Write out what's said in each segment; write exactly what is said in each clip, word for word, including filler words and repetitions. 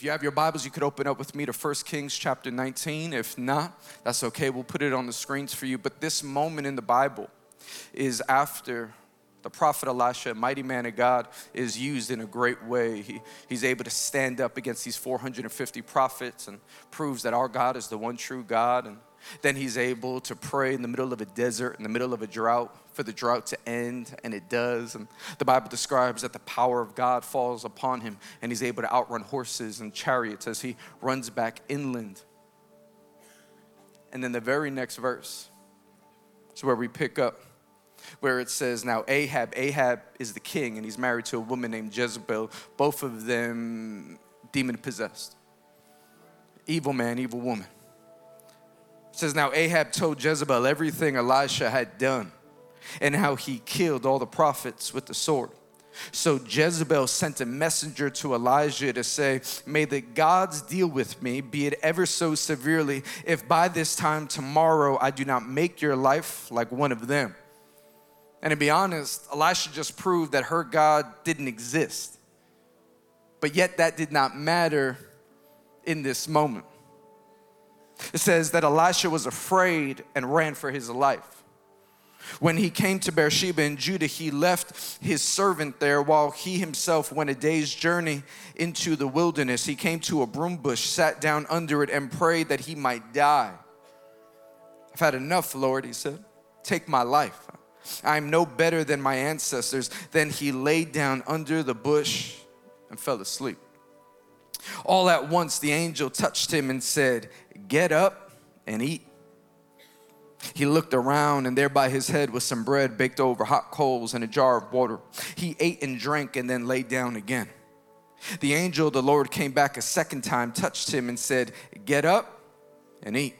If you have your Bibles, you could open up with me to First Kings chapter nineteen. If not, that's okay. We'll put it on the screens for you. But this moment in the Bible is after the prophet Elisha, a mighty man of God, is used in a great way. He, he's able to stand up against these four hundred fifty prophets and proves that our God is the one true God. And then he's able to pray in the middle of a desert, in the middle of a drought, for the drought to end, and it does. And the Bible describes that the power of God falls upon him, and he's able to outrun horses and chariots as he runs back inland. And then the very next verse is where we pick up, where it says, now Ahab, Ahab is the king, and he's married to a woman named Jezebel, both of them demon-possessed. Evil man, evil woman. It says, now Ahab told Jezebel everything Elisha had done and how he killed all the prophets with the sword. So Jezebel sent a messenger to Elijah to say, may the gods deal with me, be it ever so severely, if by this time tomorrow I do not make your life like one of them. And to be honest, Elisha just proved that her God didn't exist. But yet that did not matter in this moment. It says that Elisha was afraid and ran for his life. When he came to Beersheba in Judah, he left his servant there while he himself went a day's journey into the wilderness. He came to a broom bush, sat down under it, and prayed that he might die. I've had enough, Lord, he said. Take my life. I am no better than my ancestors. Then he lay down under the bush and fell asleep. All at once, the angel touched him and said, get up and eat. He looked around, and there by his head was some bread baked over hot coals and a jar of water. He ate and drank and then lay down again. The angel of the Lord came back a second time, touched him, and said, get up and eat.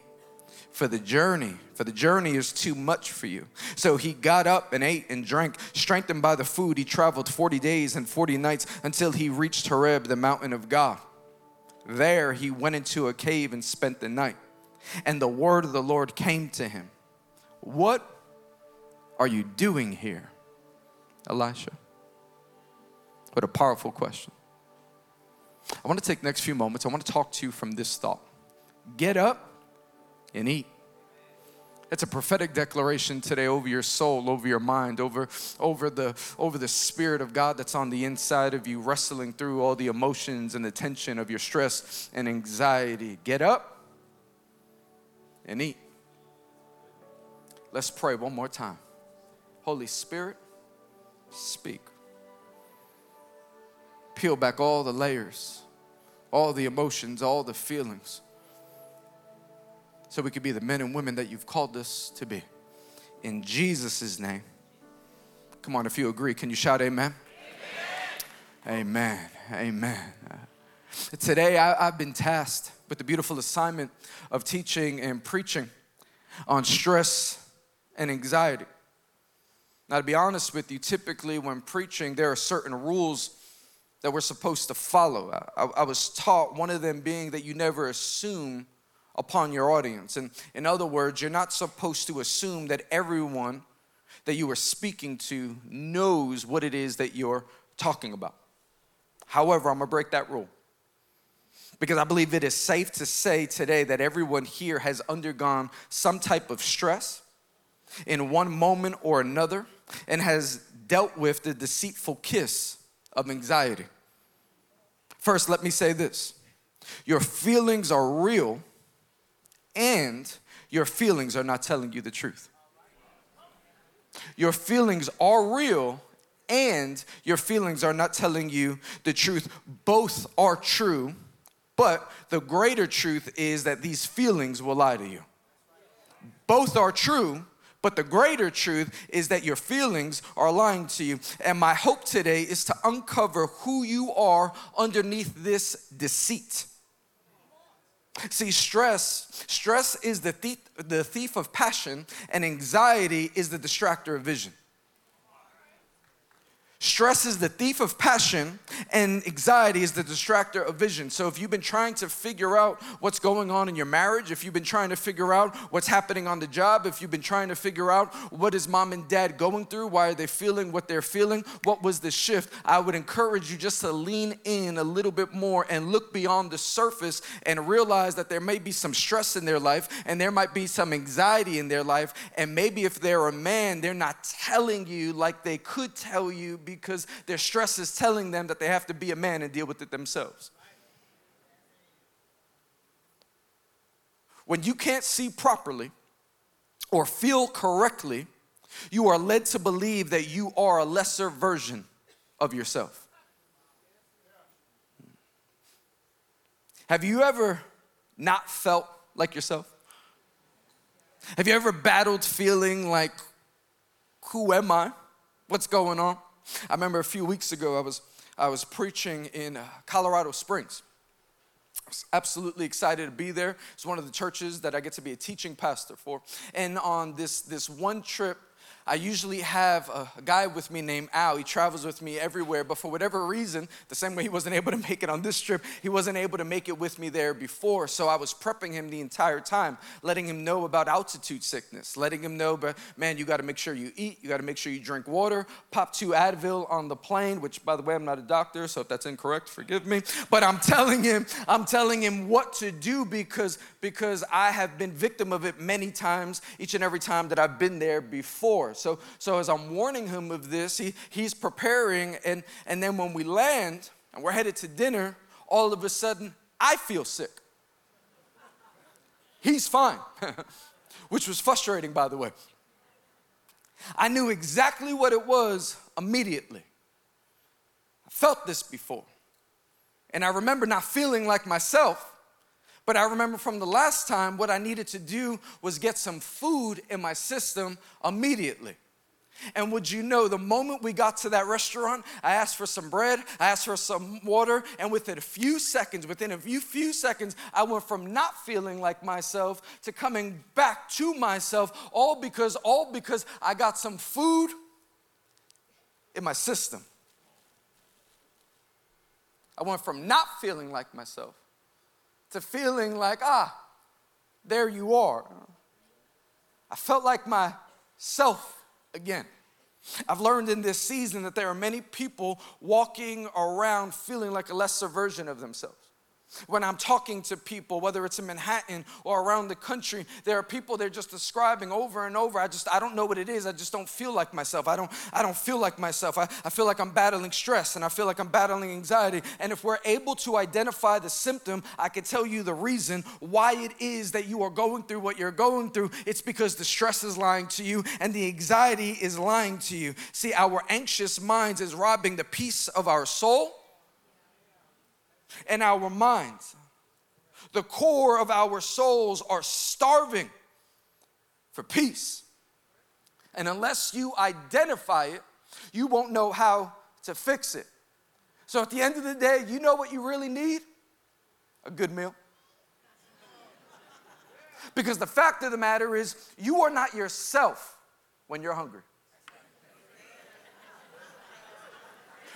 For the journey, for the journey is too much for you. So he got up and ate and drank. Strengthened by the food, he traveled forty days and forty nights until he reached Horeb, the mountain of God. There he went into a cave and spent the night. And the word of the Lord came to him. What are you doing here, Elisha? What a powerful question. I want to take the next few moments. I want to talk to you from this thought. Get up and eat. That's a prophetic declaration today over your soul, over your mind, over, over the, over the Spirit of God that's on the inside of you, wrestling through all the emotions and the tension of your stress and anxiety. Get up and eat. Let's pray one more time. Holy Spirit, speak. Peel back all the layers, all the emotions, all the feelings, so we could be the men and women that you've called us to be. In Jesus' name. Come on, if you agree, can you shout amen? Amen. Amen. Amen. Today, I, I've been tasked with the beautiful assignment of teaching and preaching on stress and anxiety. Now, to be honest with you, typically when preaching, there are certain rules that we're supposed to follow. I, I was taught, one of them being that you never assume upon your audience. And in other words, you're not supposed to assume that everyone that you are speaking to knows what it is that you're talking about. However, I'm gonna break that rule, because I believe it is safe to say today that everyone here has undergone some type of stress in one moment or another and has dealt with the deceitful kiss of anxiety. First, let me say this. Your feelings are real, and your feelings are not telling you the truth. Your feelings are real, and your feelings are not telling you the truth. Both are true, but the greater truth is that these feelings will lie to you. Both are true, but the greater truth is that your feelings are lying to you. And my hope today is to uncover who you are underneath this deceit. See, stress, stress is the thief, the thief of passion, and anxiety is the distractor of vision. Stress is the thief of passion, and anxiety is the distractor of vision. So if you've been trying to figure out what's going on in your marriage, if you've been trying to figure out what's happening on the job, if you've been trying to figure out what is mom and dad going through, why are they feeling what they're feeling, what was the shift, I would encourage you just to lean in a little bit more and look beyond the surface and realize that there may be some stress in their life and there might be some anxiety in their life. And maybe if they're a man, they're not telling you like they could tell you because their stress is telling them that they have to be a man and deal with it themselves. When you can't see properly or feel correctly, you are led to believe that you are a lesser version of yourself. Have you ever not felt like yourself? Have you ever battled feeling like, who am I? What's going on? I remember a few weeks ago, I was I was preaching in Colorado Springs. I was absolutely excited to be there. It's one of the churches that I get to be a teaching pastor for. And on this, this one trip, I usually have a guy with me named Al. He travels with me everywhere, but for whatever reason, the same way he wasn't able to make it on this trip, he wasn't able to make it with me there before, so I was prepping him the entire time, letting him know about altitude sickness, letting him know, but man, you gotta make sure you eat, you gotta make sure you drink water, pop two Advil on the plane, which by the way, I'm not a doctor, so if that's incorrect, forgive me, but I'm telling him, I'm telling him what to do because, because I have been victim of it many times, each and every time that I've been there before. So, so as I'm warning him of this, he, he's preparing, and, and then when we land and we're headed to dinner, all of a sudden, I feel sick. He's fine, which was frustrating, by the way. I knew exactly what it was immediately. I felt this before, and I remember not feeling like myself. But I remember from the last time, what I needed to do was get some food in my system immediately. And would you know, the moment we got to that restaurant, I asked for some bread, I asked for some water, and within a few seconds, within a few, few seconds, I went from not feeling like myself to coming back to myself, all because, all because I got some food in my system. I went from not feeling like myself to feeling like, ah, there you are. I felt like myself again. I've learned in this season that there are many people walking around feeling like a lesser version of themselves. When I'm talking to people, whether it's in Manhattan or around the country, there are people they're just describing over and over. I just, I don't know what it is. I just don't feel like myself. I don't, I don't feel like myself. I, I feel like I'm battling stress and I feel like I'm battling anxiety. And if we're able to identify the symptom, I can tell you the reason why it is that you are going through what you're going through. It's because the stress is lying to you and the anxiety is lying to you. See, our anxious minds is robbing the peace of our soul and our minds. The core of our souls are starving for peace. And unless you identify it, you won't know how to fix it. So at the end of the day, you know what you really need? A good meal. Because the fact of the matter is, you are not yourself when you're hungry.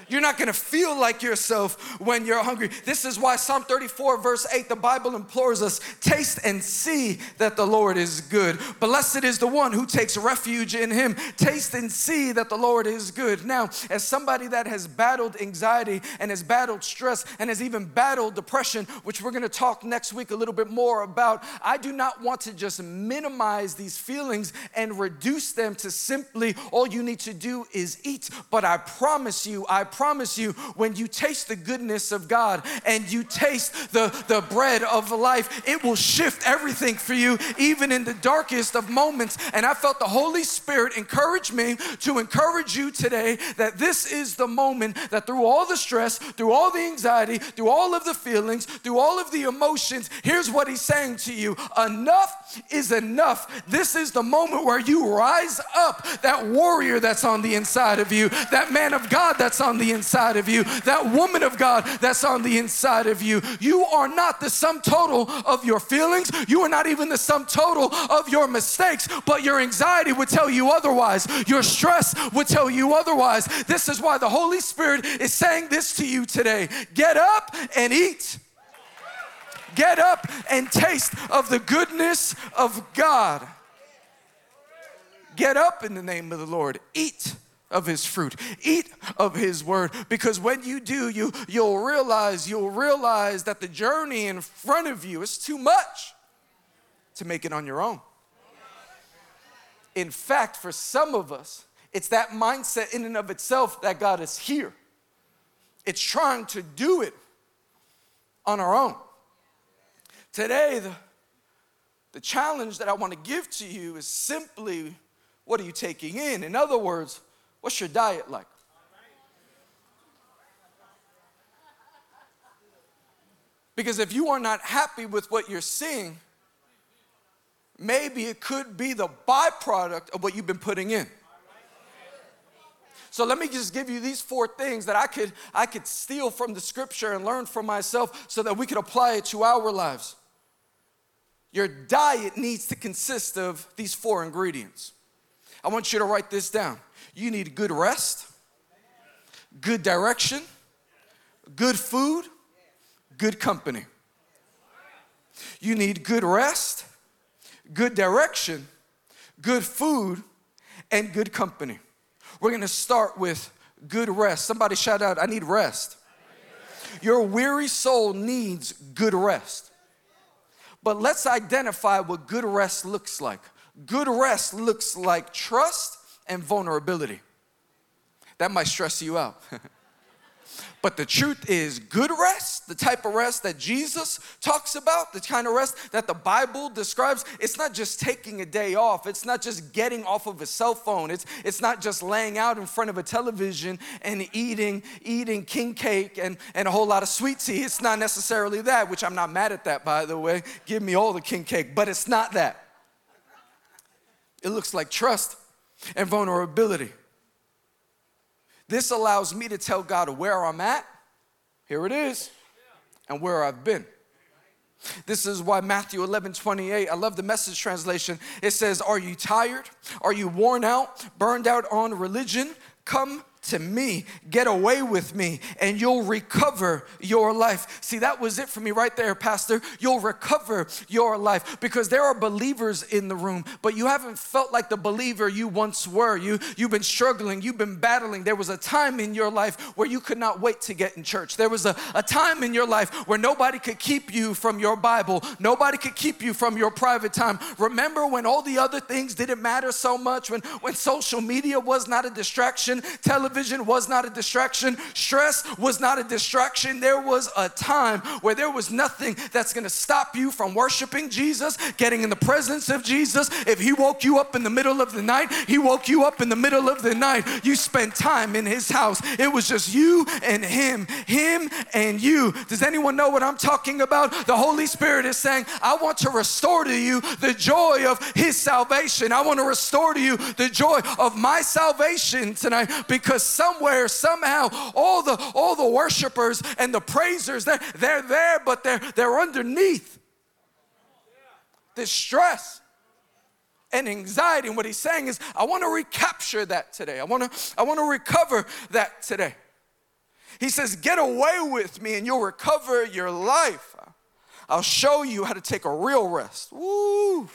You're not going to feel like yourself when you're hungry. This is why Psalm thirty-four, verse eight, the Bible implores us, taste and see that the Lord is good. Blessed is the one who takes refuge in him. Taste and see that the Lord is good. Now, as somebody that has battled anxiety and has battled stress and has even battled depression, which we're going to talk next week a little bit more about, I do not want to just minimize these feelings and reduce them to simply all you need to do is eat. But I promise you, I I promise you, when you taste the goodness of God and you taste the, the bread of life, it will shift everything for you, even in the darkest of moments. And I felt the Holy Spirit encourage me to encourage you today that this is the moment that through all the stress, through all the anxiety, through all of the feelings, through all of the emotions, here's what he's saying to you. Enough is enough. This is the moment where you rise up, that warrior that's on the inside of you, that man of God that's on on the inside of you, that woman of God that's on the inside of you. You are not the sum total of your feelings. You are not even the sum total of your mistakes, but your anxiety would tell you otherwise. Your stress would tell you otherwise. This is why the Holy Spirit is saying this to you today. Get up and eat. Get up and taste of the goodness of God. Get up in the name of the Lord. Eat of his fruit. Eat of his word. Because when you do, you, you'll realize, you'll realize that the journey in front of you is too much to make it on your own. In fact, for some of us, it's that mindset in and of itself that got us here. It's trying to do it on our own. Today, the, the challenge that I want to give to you is simply, what are you taking in? In other words, what's your diet like? Because if you are not happy with what you're seeing, maybe it could be the byproduct of what you've been putting in. So let me just give you these four things that I could, I could steal from the scripture and learn from myself so that we could apply it to our lives. Your diet needs to consist of these four ingredients. I want you to write this down. You need good rest, good direction, good food, good company. You need good rest, good direction, good food, and good company. We're going to start with good rest. Somebody shout out, I need rest. Your weary soul needs good rest. But let's identify what good rest looks like. Good rest looks like trust and vulnerability. That might stress you out. But the truth is, good rest, the type of rest that Jesus talks about, the kind of rest that the Bible describes, it's not just taking a day off. It's not just getting off of a cell phone. It's, it's not just laying out in front of a television and eating eating king cake and, and a whole lot of sweet tea. It's not necessarily that, which I'm not mad at that, by the way. Give me all the king cake, but it's not that. It looks like trust and vulnerability. This allows me to tell God where I'm at, here it is, and where I've been. This is why Matthew eleven twenty-eight, I love the Message translation. It says, are you tired? Are you worn out, burned out on religion? Come to me, get away with me, and you'll recover your life. See, that was it for me right there, Pastor. You'll recover your life, because there are believers in the room, but you haven't felt like the believer you once were. You, you've been struggling. You've been battling. There was a time in your life where you could not wait to get in church. There was a, a time in your life where nobody could keep you from your Bible. Nobody could keep you from your private time. Remember when all the other things didn't matter so much, when, when social media was not a distraction, television Vision was not a distraction. Stress was not a distraction. There was a time where there was nothing that's going to stop you from worshiping Jesus, getting in the presence of Jesus. If he woke you up in the middle of the night, he woke you up in the middle of the night. You spent time in his house. It was just you and him, him and you. Does anyone know what I'm talking about? The Holy Spirit is saying, I want to restore to you the joy of his salvation. I want to restore to you the joy of my salvation tonight, because somewhere, somehow, all the all the worshipers and the praisers, they're, they're there, but they're, they're underneath this stress and anxiety. And what he's saying is, I want to recapture that today. I want to, I want to recover that today. He says, get away with me and you'll recover your life. I'll show you how to take a real rest. Woo!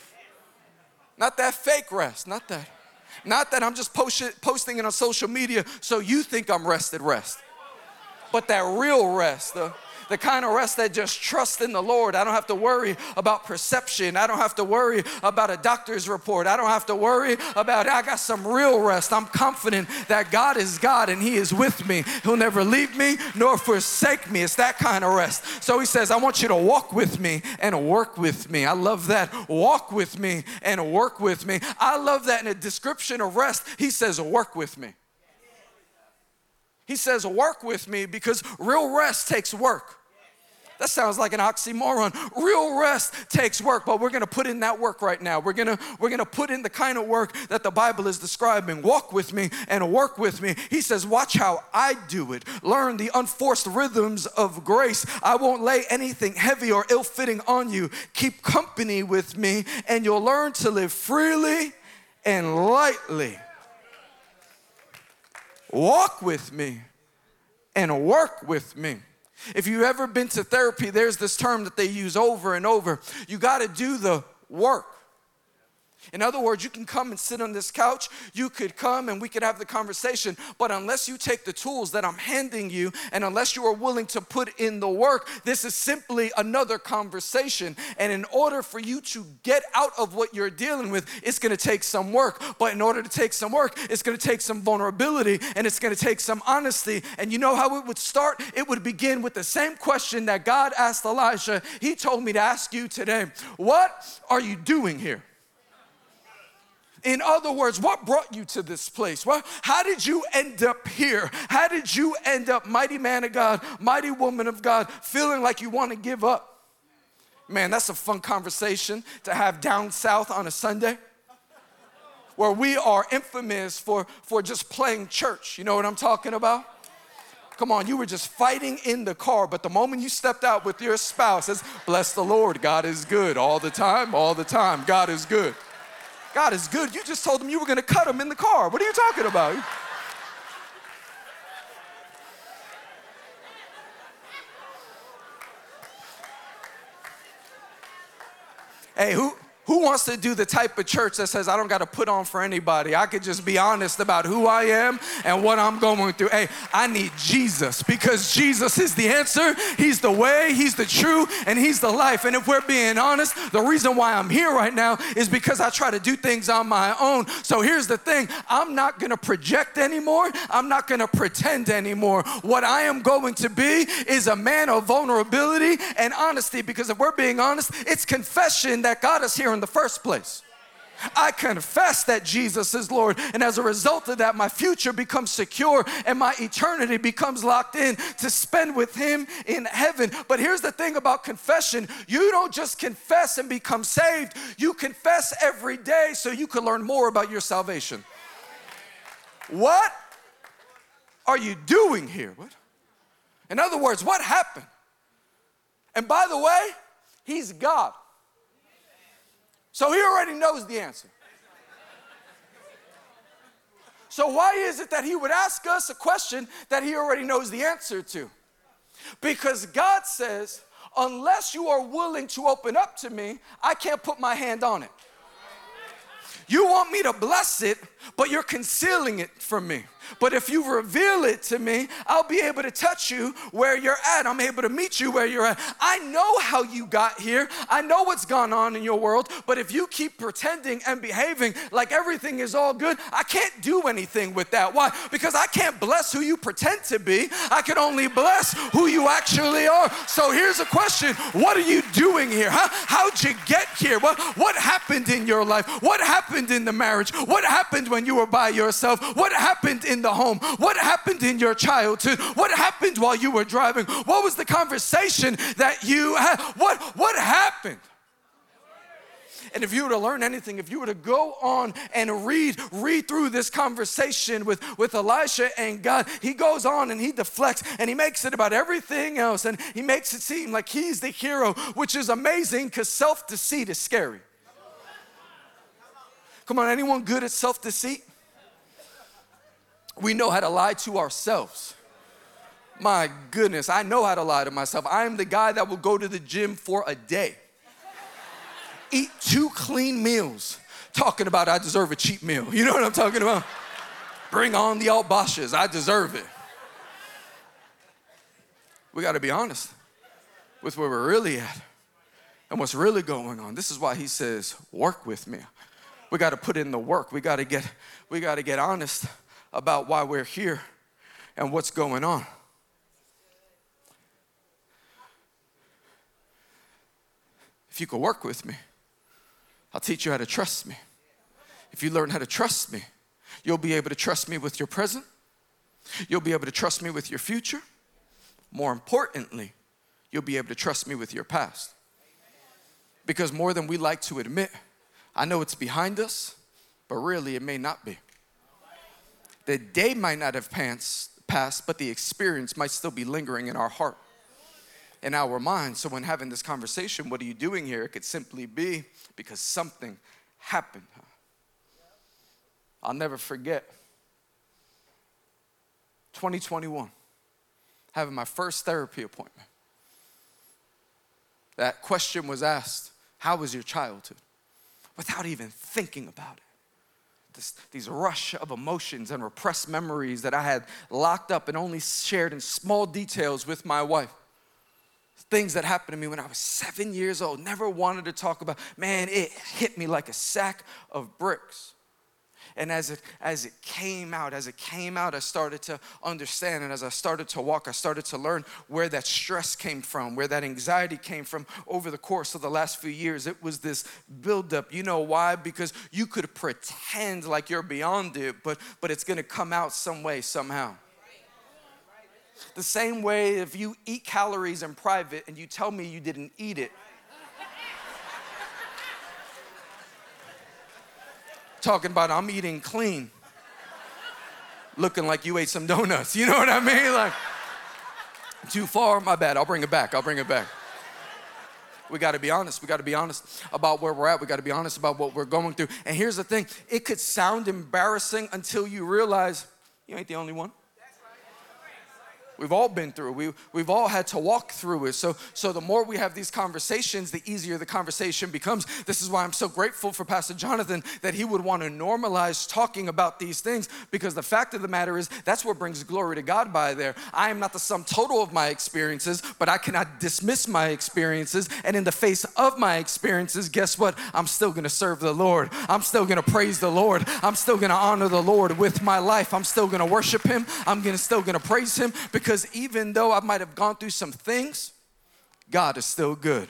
Not that fake rest, not that. Not that I'm just post- posting it on social media so you think I'm rested rest. But that real rest, the, the kind of rest that just trusts in the Lord. I don't have to worry about perception. I don't have to worry about a doctor's report. I don't have to worry about, I got some real rest. I'm confident that God is God and he is with me. He'll never leave me nor forsake me. It's that kind of rest. So he says, I want you to walk with me and work with me. I love that. Walk with me and work with me. I love that in a description of rest, he says, work with me. He says, work with me, because real rest takes work. That sounds like an oxymoron. Real rest takes work, but we're going to put in that work right now. We're going to we're going to put in the kind of work that the Bible is describing. Walk with me and work with me. He says, watch how I do it. Learn the unforced rhythms of grace. I won't lay anything heavy or ill-fitting on you. Keep company with me, and you'll learn to live freely and lightly. Walk with me and work with me. If you've ever been to therapy, there's this term that they use over and over. You got to do the work. In other words, you can come and sit on this couch. You could come and we could have the conversation. But unless you take the tools that I'm handing you and unless you are willing to put in the work, this is simply another conversation. And in order for you to get out of what you're dealing with, it's going to take some work. But in order to take some work, it's going to take some vulnerability and it's going to take some honesty. And you know how it would start? It would begin with the same question that God asked Elisha. He told me to ask you today, what are you doing here? In other words, what brought you to this place? Well, how did you end up here? How did you end up, mighty man of God, mighty woman of God, feeling like you want to give up? Man, that's a fun conversation to have down south on a Sunday, where we are infamous for, for just playing church. You know what I'm talking about? Come on, you were just fighting in the car, but the moment you stepped out with your spouse, it's, bless the Lord, God is good all the time, all the time, God is good. God is good. You just told them you were going to cut them in the car. What are you talking about? Hey, who, who wants to do the type of church that says, I don't got to put on for anybody? I could just be honest about who I am and what I'm going through. Hey, I need Jesus because Jesus is the answer. He's the way, he's the truth, and he's the life. And if we're being honest, the reason why I'm here right now is because I try to do things on my own. So here's the thing. I'm not going to project anymore. I'm not going to pretend anymore. What I am going to be is a man of vulnerability and honesty, because if we're being honest, it's confession that got us here in the first place. I confess that Jesus is Lord, and as a result of that, my future becomes secure and my eternity becomes locked in to spend with him in heaven. But here's the thing about confession. You don't just confess and become saved. You confess every day so you can learn more about your salvation. What are you doing here? What? In other words, what happened? And by the way, he's God. So he already knows the answer. So why is it that he would ask us a question that he already knows the answer to? Because God says, unless you are willing to open up to me, I can't put my hand on it. You want me to bless it, but you're concealing it from me. But if you reveal it to me, I'll be able to touch you where you're at. I'm able to meet you where you're at. I know how you got here. I know what's gone on in your world. But if you keep pretending and behaving like everything is all good, I can't do anything with that. Why? Because I can't bless who you pretend to be. I can only bless who you actually are. So here's a question. What are you doing here? Huh? How'd you get here? What, what happened in your life? What happened in the marriage? What happened when you were by yourself? What happened in the home? What happened in your childhood? What happened while you were driving? What was the conversation that you had? What, what happened? And if you were to learn anything, if you were to go on and read, read through this conversation with, with Elisha and God, he goes on and he deflects and he makes it about everything else and he makes it seem like he's the hero, which is amazing because self-deceit is scary. Come on, anyone good at self-deceit? We know how to lie to ourselves. My goodness, I know how to lie to myself. I am the guy that will go to the gym for a day, eat two clean meals, talking about I deserve a cheap meal. You know what I'm talking about? Bring on the Albashes, I deserve it. We gotta be honest with where we're really at and what's really going on. This is why he says, work with me. We got to put in the work. We got to get, we got to get honest about why we're here and what's going on. If you could work with me, I'll teach you how to trust me. If you learn how to trust me, you'll be able to trust me with your present. You'll be able to trust me with your future. More importantly, you'll be able to trust me with your past. Because more than we like to admit, I know it's behind us, but really it may not be. The day might not have passed, but the experience might still be lingering in our heart, in our mind. So when having this conversation, what are you doing here? It could simply be because something happened. I'll never forget twenty twenty-one, having my first therapy appointment. That question was asked, how was your childhood? Without even thinking about it. This, these rush of emotions and repressed memories that I had locked up and only shared in small details with my wife. Things that happened to me when I was seven years old, never wanted to talk about. Man, it hit me like a sack of bricks. And as it, as it came out, as it came out, I started to understand. And as I started to walk, I started to learn where that stress came from, where that anxiety came from over the course of the last few years. It was this buildup. You know why? Because you could pretend like you're beyond it, but, but it's going to come out some way, somehow. The same way if you eat calories in private and you tell me you didn't eat it. Talking about I'm eating clean. Looking like you ate some donuts. You know what I mean? Like, too far, my bad. I'll bring it back. I'll bring it back. We got to be honest. We got to be honest about where we're at. We got to be honest about what we're going through. And here's the thing. It could sound embarrassing until you realize you ain't the only one. We've all been through it. We, we've all had to walk through it. So, so the more we have these conversations, the easier the conversation becomes. This is why I'm so grateful for Pastor Jonathan that he would want to normalize talking about these things, because the fact of the matter is that's what brings glory to God by there. I am not the sum total of my experiences, but I cannot dismiss my experiences. And in the face of my experiences, guess what? I'm still going to serve the Lord. I'm still going to praise the Lord. I'm still going to honor the Lord with my life. I'm still going to worship him. I'm gonna, still going to praise him, because Because even though I might have gone through some things, God is still good.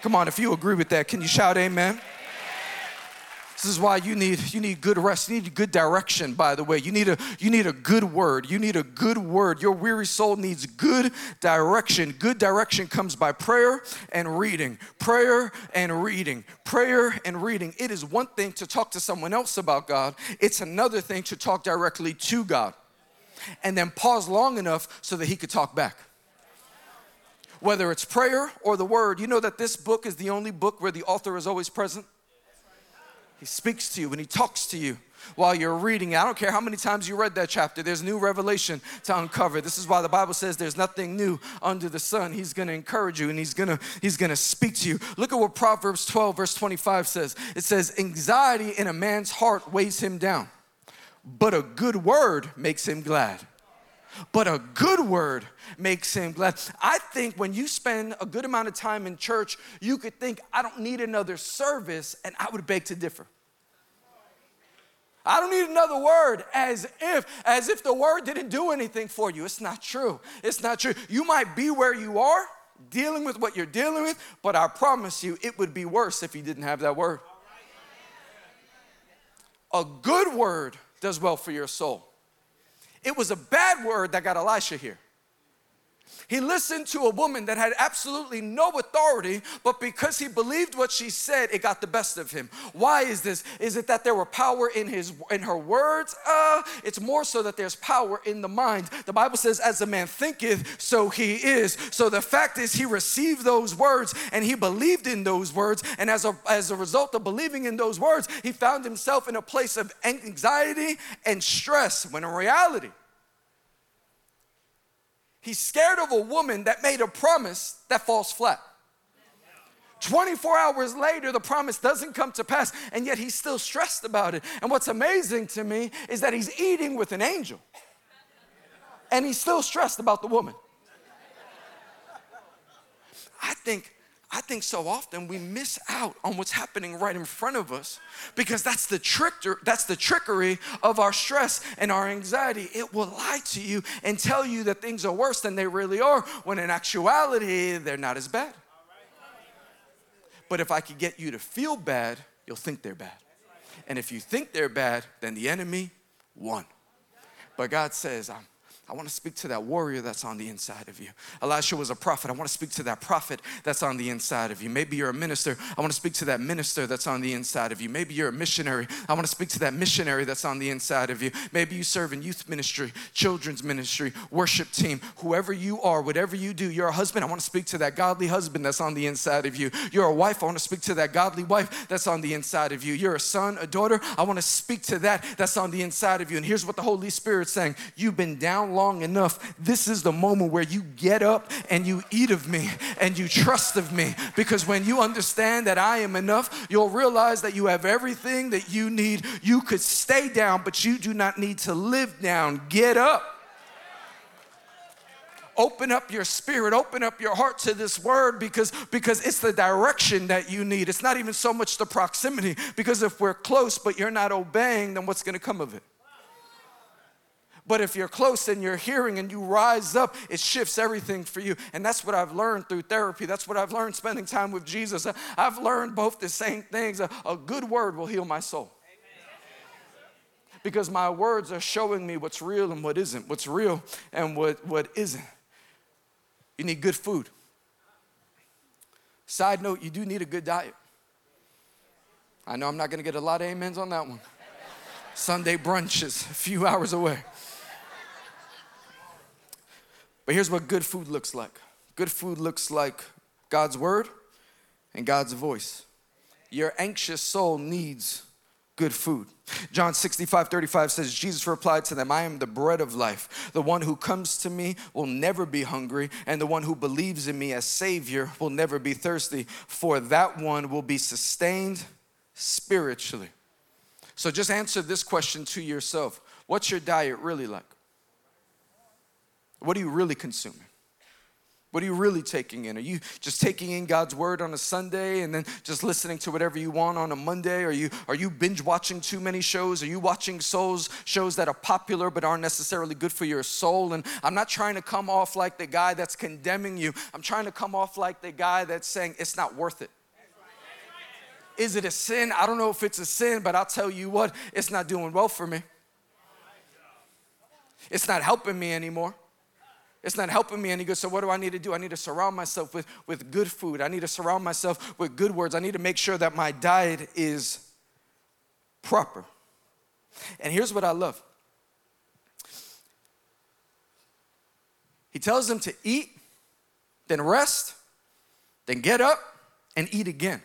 Come on, if you agree with that, can you shout amen? Amen. This is why you need you need good rest. You need good direction, by the way. You need a you need a good word. You need a good word. Your weary soul needs good direction. Good direction comes by prayer and reading. Prayer and reading. Prayer and reading. It is one thing to talk to someone else about God. It's another thing to talk directly to God. And then pause long enough so that he could talk back. Whether it's prayer or the word, you know that this book is the only book where the author is always present. He speaks to you and he talks to you while you're reading. I don't care how many times you read that chapter. There's new revelation to uncover. This is why the Bible says there's nothing new under the sun. He's going to encourage you and he's going to he's going to speak to you. Look at what Proverbs twelve verse twenty-five says. It says, anxiety in a man's heart weighs him down, but a good word makes him glad. But a good word makes him glad. I think when you spend a good amount of time in church, you could think, I don't need another service, and I would beg to differ. I don't need another word, as if, as if the word didn't do anything for you. It's not true. It's not true. You might be where you are, dealing with what you're dealing with, but I promise you, it would be worse if you didn't have that word. A good word does well for your soul. It was a bad word that got Elisha here. He listened to a woman that had absolutely no authority, but because he believed what she said, it got the best of him. Why is this? Is it that there were power in his in her words? Uh, it's more so that there's power in the mind. The Bible says, as a man thinketh, so he is. So the fact is, he received those words, and he believed in those words, and as a, as a result of believing in those words, he found himself in a place of anxiety and stress, when in reality, he's scared of a woman that made a promise that falls flat. twenty-four hours later, the promise doesn't come to pass, and yet he's still stressed about it. And what's amazing to me is that he's eating with an angel, and he's still stressed about the woman. I think, I think so often we miss out on what's happening right in front of us, because that's the trick, that's the trickery of our stress and our anxiety. It will lie to you and tell you that things are worse than they really are, when in actuality, they're not as bad. But if I could get you to feel bad, you'll think they're bad. And if you think they're bad, then the enemy won. But God says, I'm I want to speak to that warrior that's on the inside of you. Elisha was a prophet. I want to speak to that prophet that's on the inside of you. Maybe you're a minister. I want to speak to that minister that's on the inside of you. Maybe you're a missionary. I want to speak to that missionary that's on the inside of you. Maybe you serve in youth ministry, children's ministry, worship team. Whoever you are, whatever you do, you're a husband. I want to speak to that godly husband that's on the inside of you. You're a wife. I want to speak to that godly wife that's on the inside of you. You're a son, a daughter. I want to speak to that that's on the inside of you. And here's what the Holy Spirit's saying. You've been down long enough. This is the moment where you get up and you eat of me and you trust of me, because when you understand that I am enough, you'll realize that you have everything that you need. You could stay down, but you do not need to live down. Get up. Open up your spirit, open up your heart to this word, because, because it's the direction that you need. It's not even so much the proximity, because if we're close but you're not obeying, then what's going to come of it? But if you're close and you're hearing and you rise up, it shifts everything for you. And that's what I've learned through therapy. That's what I've learned spending time with Jesus. I've learned both the same things. A, a good word will heal my soul. Amen. Because my words are showing me what's real and what isn't, what's real and what, what isn't. You need good food. Side note, you do need a good diet. I know I'm not going to get a lot of amens on that one. Sunday brunch is a few hours away. But here's what good food looks like. Good food looks like God's word and God's voice. Your anxious soul needs good food. John sixty-five thirty-five says, Jesus replied to them, I am the bread of life. The one who comes to me will never be hungry, and the one who believes in me as Savior will never be thirsty, for that one will be sustained spiritually. So just answer this question to yourself. What's your diet really like? What are you really consuming? What are you really taking in? Are you just taking in God's word on a Sunday and then just listening to whatever you want on a Monday? Are you are you binge watching too many shows? Are you watching souls shows that are popular but aren't necessarily good for your soul? And I'm not trying to come off like the guy that's condemning you. I'm trying to come off like the guy that's saying it's not worth it. Is it a sin? I don't know if it's a sin, but I'll tell you what, it's not doing well for me. It's not helping me anymore. It's not helping me any good. So what do I need to do? I need to surround myself with, with good food. I need to surround myself with good words. I need to make sure that my diet is proper. And here's what I love. He tells them to eat, then rest, then get up and eat again.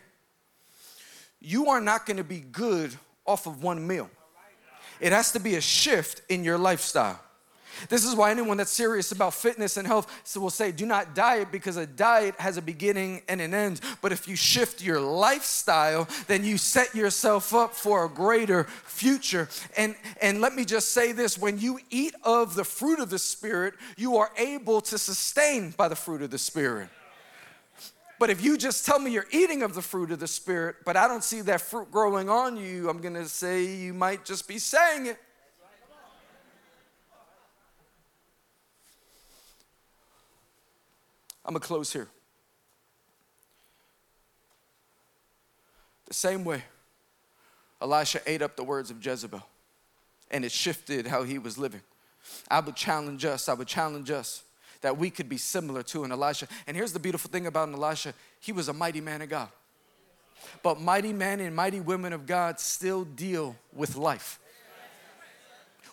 You are not going to be good off of one meal. It has to be a shift in your lifestyle. This is why anyone that's serious about fitness and health will say, do not diet, because a diet has a beginning and an end. But if you shift your lifestyle, then you set yourself up for a greater future. And, and let me just say this, when you eat of the fruit of the Spirit, you are able to sustain by the fruit of the Spirit. But if you just tell me you're eating of the fruit of the Spirit, but I don't see that fruit growing on you, I'm going to say you might just be saying it. I'm going to close here. The same way Elisha ate up the words of Jezebel, and it shifted how he was living. I would challenge us, I would challenge us that we could be similar to an Elisha. And here's the beautiful thing about an Elisha. He was a mighty man of God. But mighty men and mighty women of God still deal with life.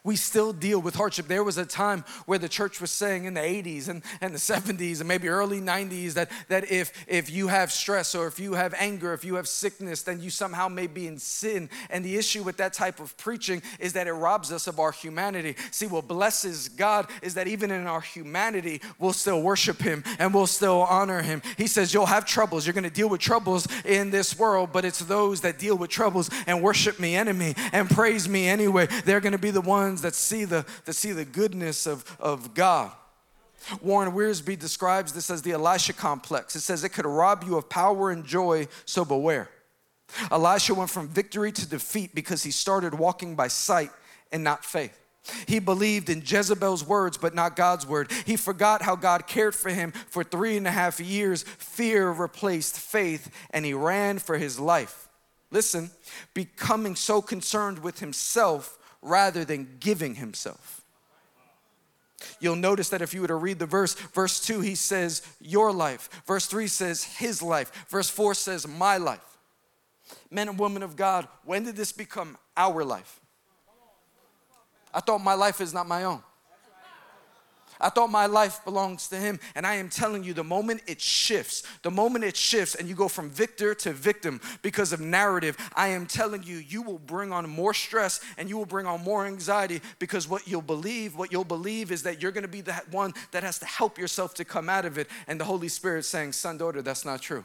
We still deal with hardship. There was a time where the church was saying in the eighties and, and the seventies and maybe early nineties that, that if, if you have stress or if you have anger, if you have sickness, then you somehow may be in sin. And the issue with that type of preaching is that it robs us of our humanity. See, what blesses God is that even in our humanity, we'll still worship him and we'll still honor him. He says, you'll have troubles. You're going to deal with troubles in this world, but it's those that deal with troubles and worship me enemy and praise me anyway. They're going to be the ones that see the that see the goodness of, of God. Warren Wiersbe describes this as the Elisha complex. It says it could rob you of power and joy, so beware. Elisha went from victory to defeat because he started walking by sight and not faith. He believed in Jezebel's words, but not God's word. He forgot how God cared for him for three and a half years. Fear replaced faith, and he ran for his life. Listen, becoming so concerned with himself rather than giving himself. You'll notice that if you were to read the verse, verse two, he says, your life. Verse three says, his life. Verse four says, my life. Men and women of God, when did this become our life? I thought my life is not my own. I thought my life belongs to him. And I am telling you, the moment it shifts, the moment it shifts and you go from victor to victim because of narrative, I am telling you, you will bring on more stress and you will bring on more anxiety because what you'll believe, what you'll believe is that you're going to be the one that has to help yourself to come out of it. And the Holy Spirit saying, son, daughter, that's not true.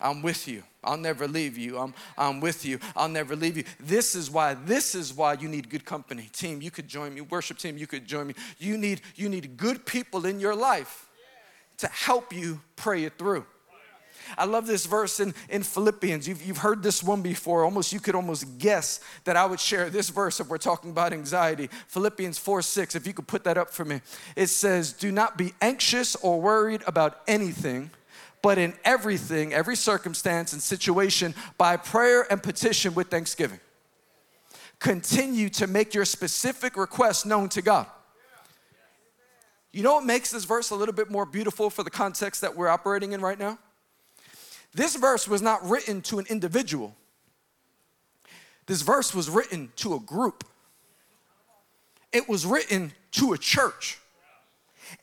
I'm with you. I'll never leave you. I'm, I'm with you. I'll never leave you. This is why, this is why you need good company. Team, you could join me. Worship team, you could join me. You need, you need good people in your life to help you pray it through. I love this verse in, in Philippians. You've, you've heard this one before. Almost, you could almost guess that I would share this verse if we're talking about anxiety. Philippians four six, if you could put that up for me. It says, do not be anxious or worried about anything, but in everything, every circumstance and situation, by prayer and petition with thanksgiving. Continue to make your specific requests known to God. You know what makes this verse a little bit more beautiful for the context that we're operating in right now? This verse was not written to an individual. This verse was written to a group. It was written to a church.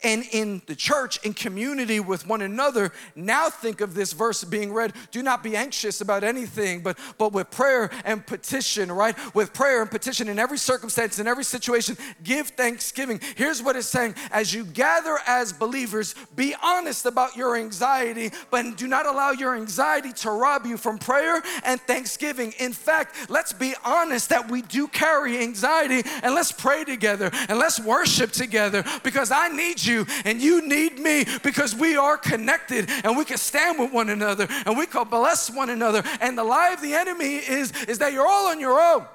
And in the church, in community with one another, now think of this verse being read. Do not be anxious about anything, but, but with prayer and petition, right? With prayer and petition in every circumstance, in every situation, give thanksgiving. Here's what it's saying. As you gather as believers, be honest about your anxiety, but do not allow your anxiety to rob you from prayer and thanksgiving. In fact, let's be honest that we do carry anxiety, and let's pray together, and let's worship together, because I need you and you need me, because we are connected and we can stand with one another and we can bless one another. And the lie of the enemy is, is that you're all on your own.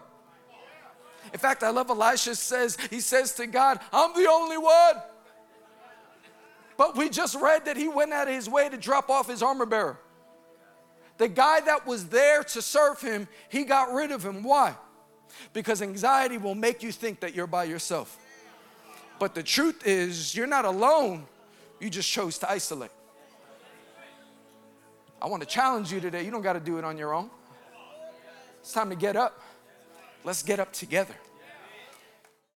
In fact, I love Elisha says, he says to God, I'm the only one. But we just read that he went out of his way to drop off his armor bearer. The guy that was there to serve him, he got rid of him. Why? Because anxiety will make you think that you're by yourself. But the truth is, you're not alone. You just chose to isolate. I want to challenge you today. You don't got to do it on your own. It's time to get up. Let's get up together.